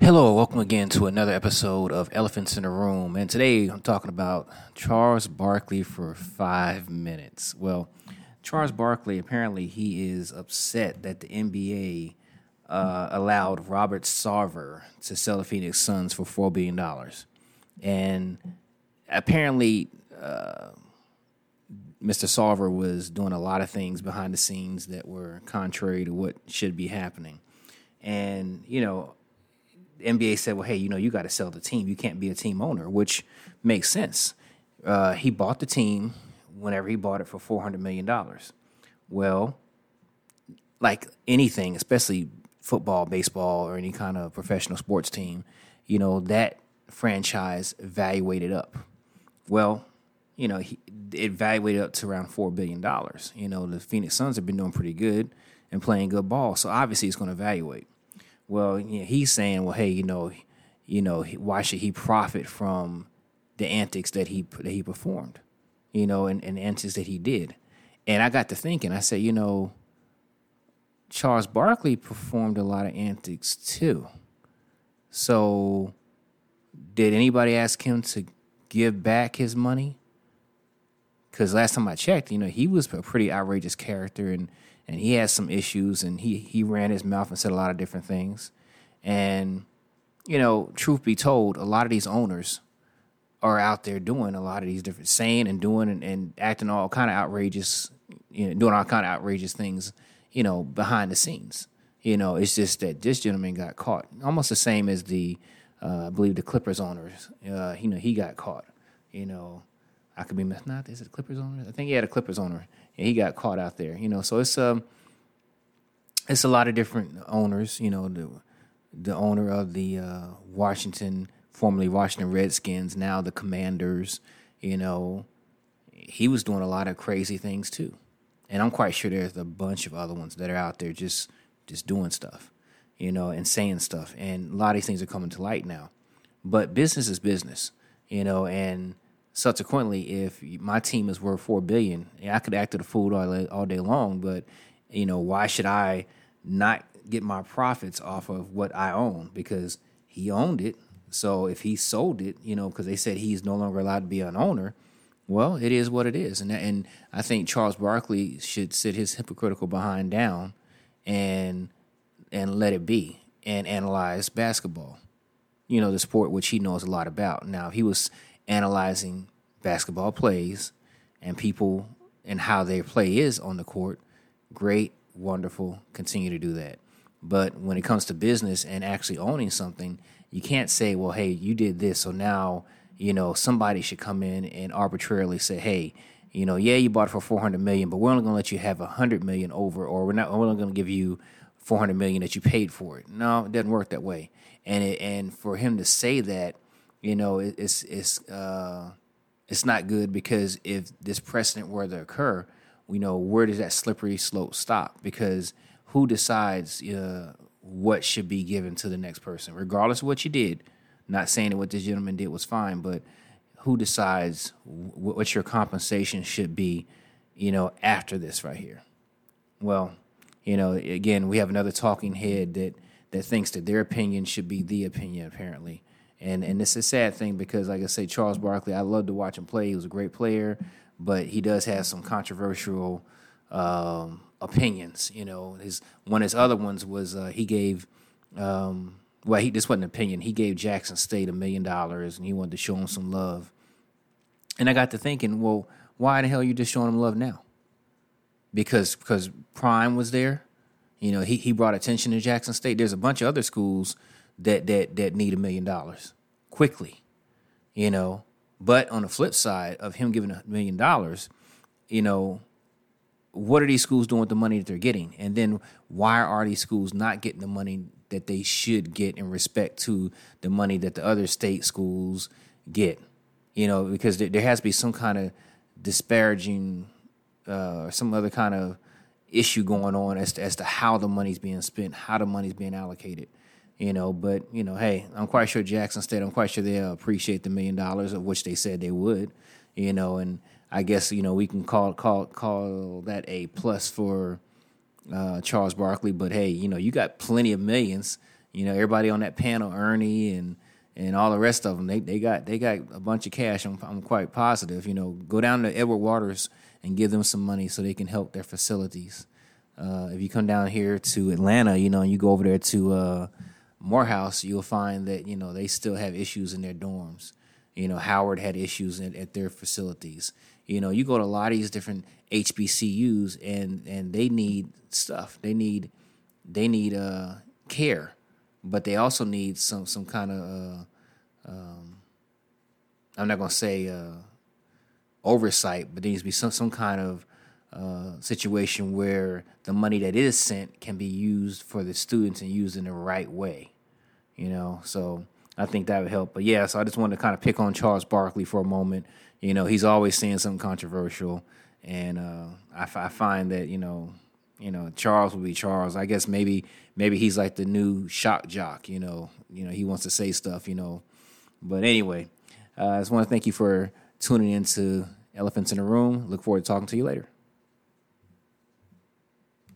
Hello, welcome again to another episode of Elephants in a Room. And today I'm talking about Charles Barkley for 5 minutes. Well, Charles Barkley, apparently he is upset that the NBA allowed Robert Sarver to sell the Phoenix Suns for $4 billion. And apparently Mr. Sarver was doing a lot of things behind the scenes that were contrary to what should be happening. And, you know, NBA said, well, hey, you know, you got to sell the team. You can't be a team owner, which makes sense. He bought the team whenever he bought it for $400 million. Well, like anything, especially football, baseball, or any kind of professional sports team, you know, that franchise valuated up. Well, you know, it valuated up to around $4 billion. You know, the Phoenix Suns have been doing pretty good and playing good ball, so obviously it's going to valuate. Well, you know, he's saying, well, hey, you know, why should he profit from the antics that he performed, you know, and the antics that he did? And I got to thinking, I said, you know, Charles Barkley performed a lot of antics too. So did anybody ask him to give back his money? Because last time I checked, you know, he was a pretty outrageous character, and he had some issues, and he ran his mouth and said a lot of different things. And, you know, truth be told, a lot of these owners are out there doing a lot of these different, saying and doing and acting all kind of outrageous, you know, doing all kind of outrageous things, you know, behind the scenes. You know, it's just that this gentleman got caught. Almost the same as I believe the Clippers owners. You know, he got caught, you know. I could be messed. Not is it Clippers owner? I think he had a Clippers owner, and he got caught out there. You know, so it's a lot of different owners. You know, the owner of the Washington, formerly Washington Redskins, now the Commanders. You know, he was doing a lot of crazy things too, and I'm quite sure there's a bunch of other ones that are out there just doing stuff, you know, and saying stuff. And a lot of these things are coming to light now, but business is business, you know, and subsequently, if my team is worth $4 billion, I could act as a fool all day long, but, you know, why should I not get my profits off of what I own? Because he owned it, so if he sold it, you know, because they said he's no longer allowed to be an owner, well, it is what it is. And I think Charles Barkley should sit his hypocritical behind down and let it be and analyze basketball, you know, the sport which he knows a lot about. Now, if he was analyzing basketball plays and people and how their play is on the court, great, wonderful, continue to do that. But when it comes to business and actually owning something, you can't say, well, hey, you did this, so now, you know, somebody should come in and arbitrarily say, hey, you know, yeah, you bought it for $400 million, but we're only going to let you have $100 million over, or we're only going to give you $400 million that you paid for it. No, it doesn't work that way. And for him to say that, you know, it's not good, because if this precedent were to occur, you know, where does that slippery slope stop? Because who decides what should be given to the next person, regardless of what you did? Not saying that what this gentleman did was fine, but who decides what your compensation should be, you know, after this right here? Well, you know, again, we have another talking head that thinks that their opinion should be the opinion, apparently. And it's a sad thing, because, like I say, Charles Barkley, I love to watch him play. He was a great player, but he does have some controversial opinions. You know, one of his other ones was he gave this wasn't an opinion. He gave Jackson State $1 million, and he wanted to show him some love. And I got to thinking, well, why the hell are you just showing him love now? Because Prime was there. You know, he brought attention to Jackson State. There's a bunch of other schools that need $1 million quickly, you know. But on the flip side of him giving $1 million, you know, what are these schools doing with the money that they're getting? And then why are these schools not getting the money that they should get in respect to the money that the other state schools get? You know, because there has to be some kind of disparaging or some other kind of issue going on as to how the money's being spent, how the money's being allocated. You know, but, you know, hey, I'm quite sure Jackson State, I'm quite sure they'll appreciate the $1 million, of which they said they would, you know. And I guess, you know, we can call that a plus for Charles Barkley. But, hey, you know, you got plenty of millions, You know, everybody on that panel, Ernie and all the rest of them, they got a bunch of cash. I'm quite positive. You know, go down to Edward Waters and give them some money so they can help their facilities. If you come down here to Atlanta, you know, and you go over there to Morehouse, you'll find that, you know, they still have issues in their dorms. You know, Howard had issues at their facilities. You know, you go to a lot of these different HBCUs, and they need stuff. They need care, but they also need some kind of I'm not gonna say oversight, but there needs to be some kind of situation where the money that is sent can be used for the students and used in the right way. You know, so I think that would help. But yeah, so I just wanted to kind of pick on Charles Barkley for a moment. You know, he's always saying something controversial, and I find that you know Charles will be Charles. I guess maybe he's like the new shock jock. You know he wants to say stuff. You know, but anyway, I just want to thank you for tuning in to Elephants in a Room. Look forward to talking to you later.